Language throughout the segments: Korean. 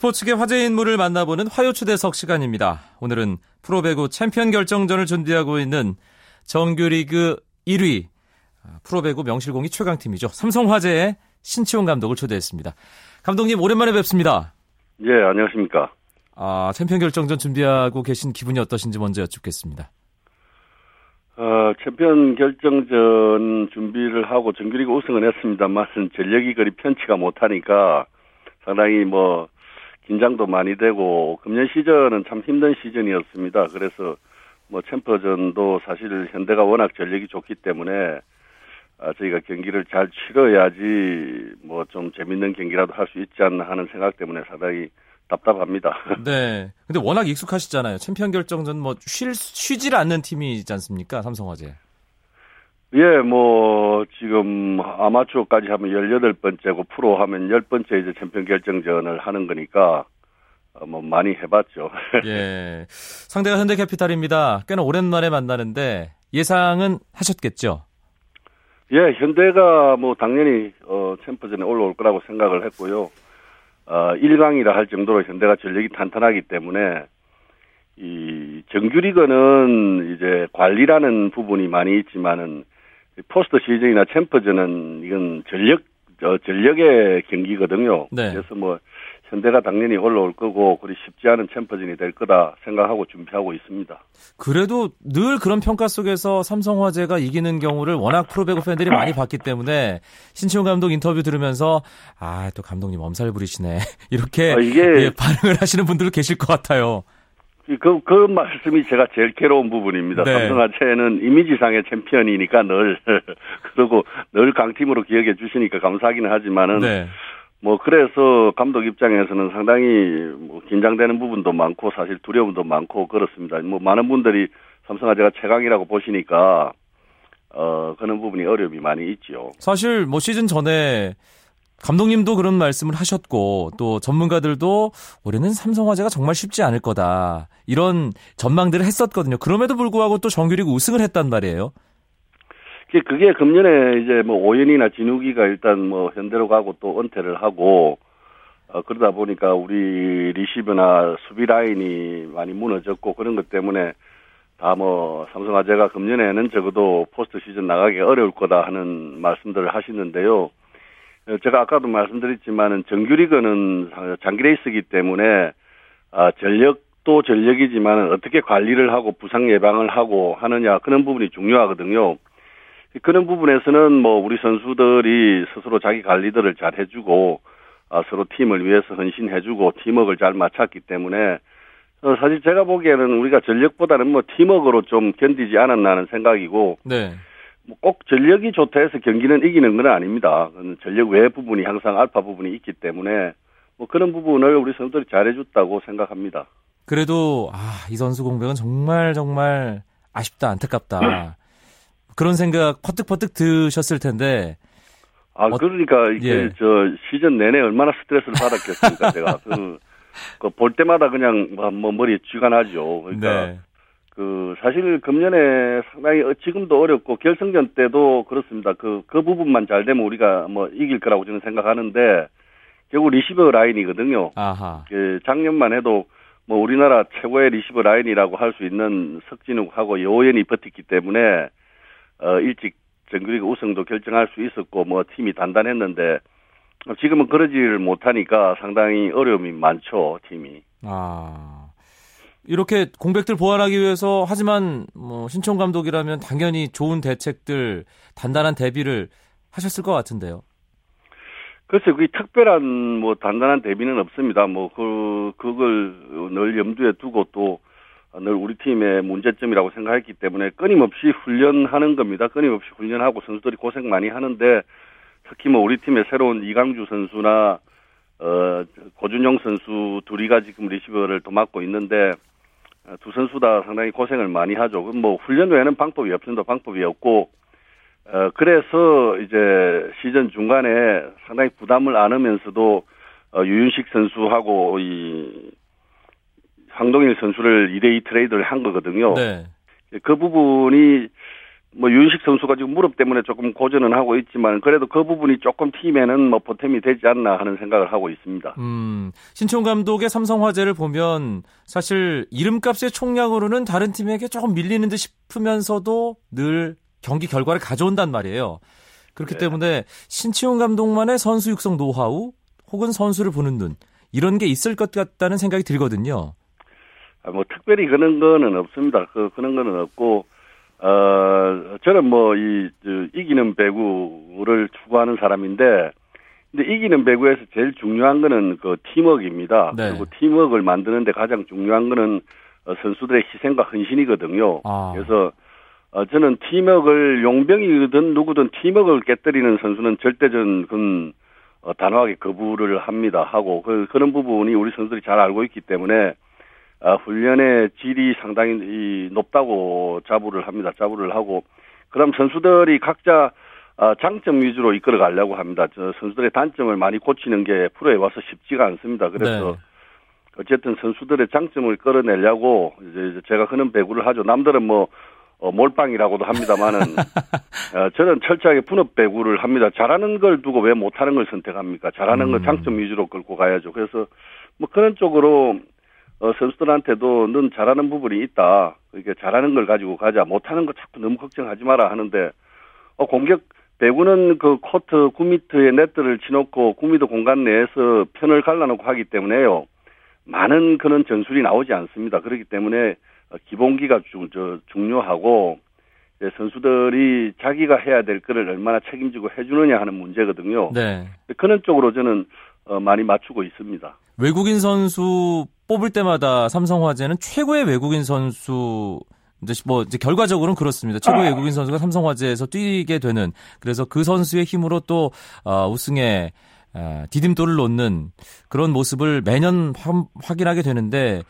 스포츠계 화제의 인물을 만나보는 화요초대석 시간입니다. 오늘은 프로배구 챔피언 결정전을 준비하고 있는 정규리그 1위 프로배구 명실공히 최강팀이죠. 삼성화재의 신치용 감독을 초대했습니다. 감독님 오랜만에 뵙습니다. 예, 안녕하십니까. 아, 챔피언 결정전 준비하고 계신 기분이 어떠신지 먼저 여쭙겠습니다. 챔피언 결정전 준비를 하고 정규리그 우승은 했습니다만 전력이 그리 편치가 못하니까 상당히 긴장도 많이 되고, 금년 시즌은 참 힘든 시즌이었습니다. 그래서, 챔프전도 사실 현대가 워낙 전력이 좋기 때문에, 저희가 경기를 잘 치러야지, 좀 재밌는 경기라도 할 수 있지 않나 하는 생각 때문에 상당히 답답합니다. 네. 근데 워낙 익숙하시잖아요. 챔피언 결정전 쉬질 않는 팀이지 않습니까? 삼성화재. 예, 지금 아마추어까지 하면 18번째고 프로 하면 10번째 이제 챔피언 결정전을 하는 거니까, 많이 해봤죠. 예. 상대가 현대캐피탈입니다. 꽤나 오랜만에 만나는데 예상은 하셨겠죠? 예, 현대가 당연히, 챔프전에 올라올 거라고 생각을 했고요. 1강이라 할 정도로 현대가 전력이 탄탄하기 때문에, 이 정규리그는 이제 관리라는 부분이 많이 있지만은, 포스트 시즌이나 챔프전은 이건 전력의 경기거든요. 네. 그래서 현대가 당연히 올라올 거고 그리 쉽지 않은 챔프전이 될 거다 생각하고 준비하고 있습니다. 그래도 늘 그런 평가 속에서 삼성화재가 이기는 경우를 워낙 프로배구 팬들이 많이 봤기 때문에 신치원 감독 인터뷰 들으면서 아, 또 감독님 엄살 부리시네 이렇게 예, 반응을 하시는 분들도 계실 것 같아요. 그 말씀이 제가 제일 괴로운 부분입니다. 네. 삼성화재는 이미지상의 챔피언이니까 그러고 늘 강팀으로 기억해 주시니까 감사하기는 하지만은, 네. 그래서 감독 입장에서는 상당히 긴장되는 부분도 많고 사실 두려움도 많고 그렇습니다. 많은 분들이 삼성화재가 최강이라고 보시니까, 그런 부분이 어려움이 많이 있죠. 사실 시즌 전에 감독님도 그런 말씀을 하셨고 또 전문가들도 올해는 삼성화재가 정말 쉽지 않을 거다 이런 전망들을 했었거든요. 그럼에도 불구하고 또 정규리그 우승을 했단 말이에요. 그게 금년에 이제 오연이나 진욱이가 일단 현대로 가고 또 은퇴를 하고, 그러다 보니까 우리 리시브나 수비 라인이 많이 무너졌고 그런 것 때문에 다 삼성화재가 금년에는 적어도 포스트 시즌 나가기 어려울 거다 하는 말씀들을 하시는데요. 제가 아까도 말씀드렸지만 정규리그는 장기 레이스이기 때문에 전력도 전력이지만 어떻게 관리를 하고 부상 예방을 하고 하느냐 그런 부분이 중요하거든요. 그런 부분에서는 우리 선수들이 스스로 자기 관리들을 잘 해주고 서로 팀을 위해서 헌신해주고 팀워크를 잘 맞췄기 때문에 사실 제가 보기에는 우리가 전력보다는 팀워크로 좀 견디지 않았나 하는 생각이고, 네. 꼭 전력이 좋다 해서 경기는 이기는 건 아닙니다. 전력 외 부분이 항상 알파 부분이 있기 때문에 그런 부분을 우리 선수들이 잘해줬다고 생각합니다. 그래도 이 선수 공백은 정말 정말 아쉽다, 안타깝다. 그런 생각 퍼뜩퍼뜩 드셨을 텐데. 그러니까 이게 예. 시즌 내내 얼마나 스트레스를 받았겠습니까, 제가. 볼 때마다 그냥 머리에 쥐가 나죠. 그러니까. 네. 사실 금년에 상당히 지금도 어렵고 결승전 때도 그렇습니다. 그 부분만 잘 되면 우리가 이길 거라고 저는 생각하는데 결국 리시버 라인이거든요. 아하. 작년만 해도 우리나라 최고의 리시버 라인이라고 할 수 있는 석진욱하고 여호연이 버텼기 때문에 일찍 정규리그 우승도 결정할 수 있었고 팀이 단단했는데 지금은 그러지를 못하니까 상당히 어려움이 많죠, 팀이. 아. 이렇게 공백들 보완하기 위해서 하지만 신청 감독이라면 당연히 좋은 대책들, 단단한 대비를 하셨을 것 같은데요. 글쎄요, 그 특별한 단단한 대비는 없습니다. 그걸 늘 염두에 두고 또 늘 우리 팀의 문제점이라고 생각했기 때문에 끊임없이 훈련하는 겁니다. 끊임없이 훈련하고 선수들이 고생 많이 하는데 특히 우리 팀의 새로운 이강주 선수나 고준영 선수 둘이가 지금 리시버를 맡고 있는데. 두 선수 다 상당히 고생을 많이 하죠. 훈련 외에는 방법이 없습니다. 방법이 없고, 그래서 이제 시즌 중간에 상당히 부담을 안으면서도, 유윤식 선수하고 황동일 선수를 2대2 트레이드를 한 거거든요. 네. 그 부분이 뭐 유윤식 선수가 지금 무릎 때문에 조금 고전은 하고 있지만 그래도 그 부분이 조금 팀에는 뭐 보탬이 되지 않나 하는 생각을 하고 있습니다. 신치용 감독의 삼성화재를 보면 사실 이름값의 총량으로는 다른 팀에게 조금 밀리는 듯 싶으면서도 늘 경기 결과를 가져온단 말이에요. 그렇기 때문에 신치용 감독만의 선수 육성 노하우 혹은 선수를 보는 눈 이런 게 있을 것 같다는 생각이 들거든요. 뭐 특별히 그런 거는 없습니다. 그런 거는 없고 저는 뭐 이기는 배구를 추구하는 사람인데, 근데 이기는 배구에서 제일 중요한 거는 그 팀워크입니다. 네. 그리고 팀워크를 만드는데 가장 중요한 거는 선수들의 희생과 헌신이거든요. 아. 그래서 저는 팀워크를 용병이든 누구든 팀워크를 깨뜨리는 선수는 절대적인 단호하게 거부를 합니다. 하고 그런 부분이 우리 선수들이 잘 알고 있기 때문에. 훈련의 질이 상당히 높다고 자부를 합니다. 자부를 하고 그럼 선수들이 각자 장점 위주로 이끌어가려고 합니다. 저 선수들의 단점을 많이 고치는 게 프로에 와서 쉽지가 않습니다. 그래서 네. 어쨌든 선수들의 장점을 끌어내려고 이제 제가 하는 배구를 하죠. 남들은 뭐 몰빵이라고도 합니다만은 저는 철저하게 분업 배구를 합니다. 잘하는 걸 두고 왜 못하는 걸 선택합니까? 잘하는 걸 장점 위주로 끌고 가야죠. 그래서 뭐 그런 쪽으로 선수들한테도 넌 잘하는 부분이 있다. 그러니까 잘하는 걸 가지고 가자. 못하는 거 자꾸 너무 걱정하지 마라 하는데 공격 배구는 그 코트 9m의 네트를 치놓고 9m 공간 내에서 편을 갈라놓고 하기 때문에요. 많은 그런 전술이 나오지 않습니다. 그렇기 때문에 기본기가 중요하고 선수들이 자기가 해야 될 거를 얼마나 책임지고 해주느냐 하는 문제거든요. 네. 그런 쪽으로 저는 많이 맞추고 있습니다. 외국인 선수 뽑을 때마다 삼성화재는 최고의 외국인 선수 이제 결과적으로는 그렇습니다. 최고의 외국인 선수가 삼성화재에서 뛰게 되는 그래서 그 선수의 힘으로 또 우승에 디딤돌을 놓는 그런 모습을 매년 확인하게 되는데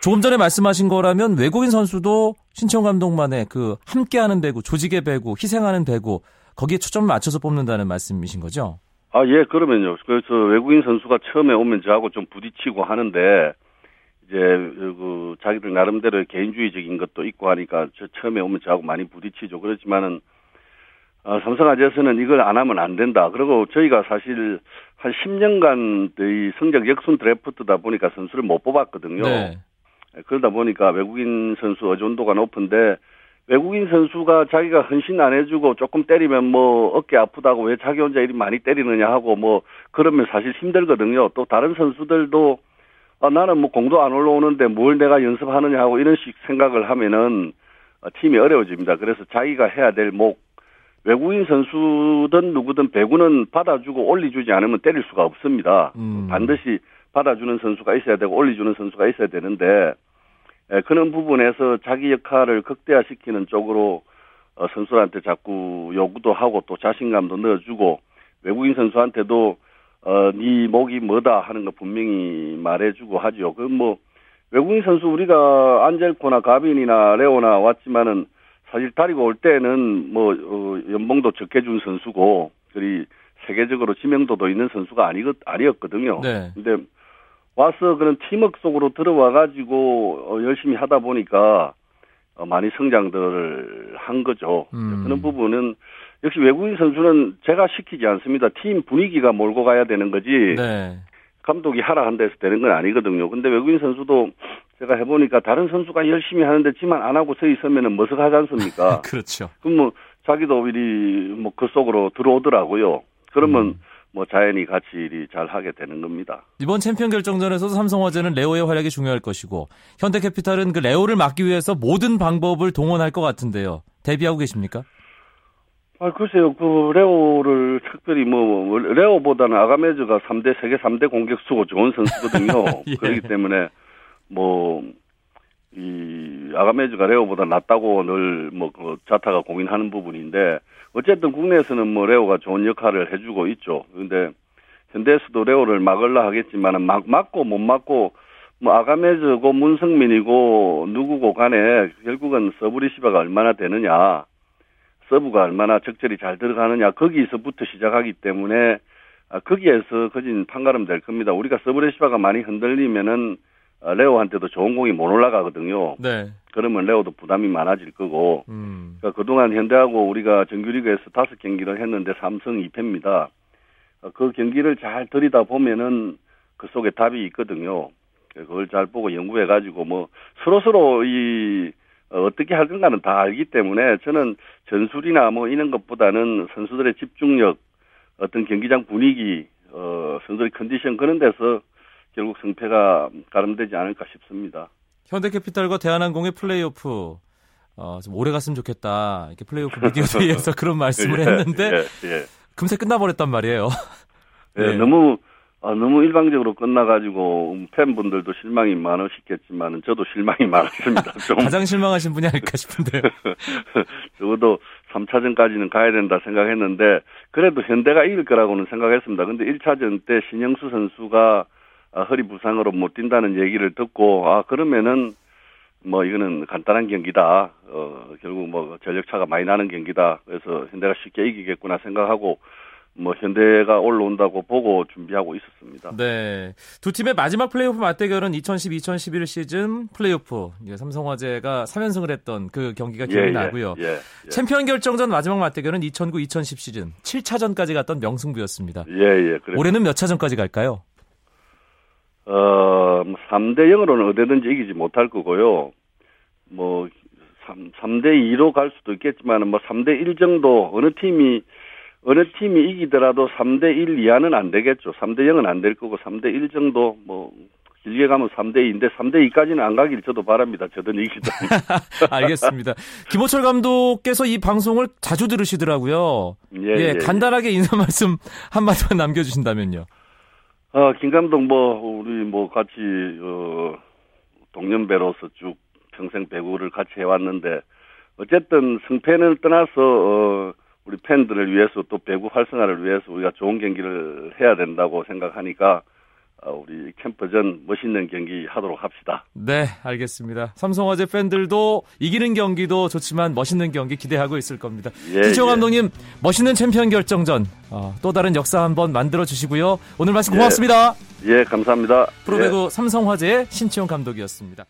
조금 전에 말씀하신 거라면 외국인 선수도 신치원 감독만의 그 함께하는 배구, 조직의 배구, 희생하는 배구 거기에 초점을 맞춰서 뽑는다는 말씀이신 거죠? 예, 그러면요. 그래서 외국인 선수가 처음에 오면 저하고 좀 부딪히고 하는데, 이제, 자기들 나름대로 개인주의적인 것도 있고 하니까, 처음에 오면 저하고 많이 부딪히죠. 그렇지만은, 삼성화재에서는 이걸 안 하면 안 된다. 그리고 저희가 사실 한 10년간의 성적 역순 드래프트다 보니까 선수를 못 뽑았거든요. 네. 그러다 보니까 외국인 선수 의존도가 높은데, 외국인 선수가 자기가 헌신 안 해주고 조금 때리면 뭐 어깨 아프다고 왜 자기 혼자 이리 많이 때리느냐 하고 뭐 그러면 사실 힘들거든요. 또 다른 선수들도 나는 뭐 공도 안 올라오는데 뭘 내가 연습하느냐 하고 이런 식 생각을 하면은 팀이 어려워집니다. 그래서 자기가 해야 될 외국인 선수든 누구든 배구는 받아주고 올려주지 않으면 때릴 수가 없습니다. 반드시 받아주는 선수가 있어야 되고 올려주는 선수가 있어야 되는데 그런 부분에서 자기 역할을 극대화시키는 쪽으로 선수한테 자꾸 요구도 하고 또 자신감도 넣어주고 외국인 선수한테도 네 목이 뭐다 하는 거 분명히 말해주고 하죠. 그 뭐 외국인 선수 우리가 안젤코나 가빈이나 레오나 왔지만은 사실 다리고 올 때는 뭐 연봉도 적게 준 선수고 그리 세계적으로 지명도도 있는 선수가 아니었거든요. 네. 근데 와서 그런 팀워크 속으로 들어와가지고 열심히 하다 보니까 많이 성장들을 한 거죠. 그런 부분은 역시 외국인 선수는 제가 시키지 않습니다. 팀 분위기가 몰고 가야 되는 거지 네. 감독이 하라 한다 해서 되는 건 아니거든요. 근데 외국인 선수도 제가 해보니까 다른 선수가 열심히 하는데 지만 안 하고 서 있으면 머쓱하지 않습니까? 그렇죠. 그럼 뭐 자기도 일이 그 속으로 들어오더라고요. 그러면 자연히 같이 일이 잘 하게 되는 겁니다. 이번 챔피언 결정전에서도 삼성화재는 레오의 활약이 중요할 것이고 현대캐피탈은 그 레오를 막기 위해서 모든 방법을 동원할 것 같은데요. 대비하고 계십니까? 글쎄요. 그 레오를 특별히 레오보다는 아가메즈가 세계 3대 공격수고 좋은 선수거든요. 예. 그렇기 때문에 이 아가메즈가 레오보다 낫다고 늘 자타가 공인하는 부분인데 어쨌든 국내에서는 레오가 좋은 역할을 해주고 있죠. 그런데 현대에서도 레오를 막으려 하겠지만 막고 못 막고 아가메즈고 문성민이고 누구고 간에 결국은 서브 리시버가 얼마나 되느냐 서브가 얼마나 적절히 잘 들어가느냐 거기서부터 시작하기 때문에 거기에서 거진 판가름 될 겁니다. 우리가 서브 리시버가 많이 흔들리면은 레오한테도 좋은 공이 못 올라가거든요. 네. 그러면 레오도 부담이 많아질 거고. 그러니까 그동안 현대하고 우리가 정규리그에서 5경기를 했는데 3승 2패입니다. 그 경기를 잘 들여다보면은 그 속에 답이 있거든요. 그걸 잘 보고 연구해가지고 뭐 서로서로 이 어떻게 할 건가는 다 알기 때문에 저는 전술이나 뭐 이런 것보다는 선수들의 집중력, 어떤 경기장 분위기, 선수들의 컨디션 그런 데서 결국 승패가 가름되지 않을까 싶습니다. 현대캐피탈과 대한항공의 플레이오프 좀 오래 갔으면 좋겠다. 이렇게 플레이오프 미디어데이에서 그런 말씀을 했는데 금세 끝나버렸단 말이에요. 네. 너무 일방적으로 끝나가지고 팬분들도 실망이 많으시겠지만 저도 실망이 많았습니다. 좀. 가장 실망하신 분이 아닐까 싶은데요. 적어도 3차전까지는 가야 된다 생각했는데 그래도 현대가 이길 거라고는 생각했습니다. 근데 1차전 때 신영수 선수가 허리 부상으로 못 뛴다는 얘기를 듣고 그러면은 뭐 이거는 간단한 경기다. 결국 뭐 전력차가 많이 나는 경기다. 그래서 현대가 쉽게 이기겠구나 생각하고 뭐 현대가 올라온다고 보고 준비하고 있었습니다. 네, 두 팀의 마지막 플레이오프 맞대결은 2010-2011 시즌 플레이오프 삼성화재가 3연승을 했던 그 경기가 기억이 나고요. 챔피언 결정전 마지막 맞대결은 2009-2010 시즌 7차전까지 갔던 명승부였습니다. 그래요. 올해는 몇 차전까지 갈까요? 3-0으로는 어디든지 이기지 못할 거고요. 뭐 3-2로 갈 수도 있겠지만 뭐 3-1 정도 어느 팀이 이기더라도 3-1 이하는 안 되겠죠. 3-0은 안 될 거고 3-1 정도 뭐 길게 가면 3-2인데 3-2까지는 안 가길 저도 바랍니다. 저도 이기다. 알겠습니다. 김호철 감독께서 이 방송을 자주 들으시더라고요. 간단하게 인사 말씀 한마디만 남겨주신다면요. 김 감독 우리 같이 동년배로서 쭉 평생 배구를 같이 해왔는데 어쨌든 승패는 떠나서 우리 팬들을 위해서 또 배구 활성화를 위해서 우리가 좋은 경기를 해야 된다고 생각하니까 우리 캠프전 멋있는 경기 하도록 합시다. 네, 알겠습니다. 삼성화재 팬들도 이기는 경기도 좋지만 멋있는 경기 기대하고 있을 겁니다. 신치용 감독님, 멋있는 챔피언 결정전 또 다른 역사 한번 만들어주시고요. 오늘 말씀 고맙습니다. 감사합니다. 프로배구 삼성화재의 신치용 감독이었습니다.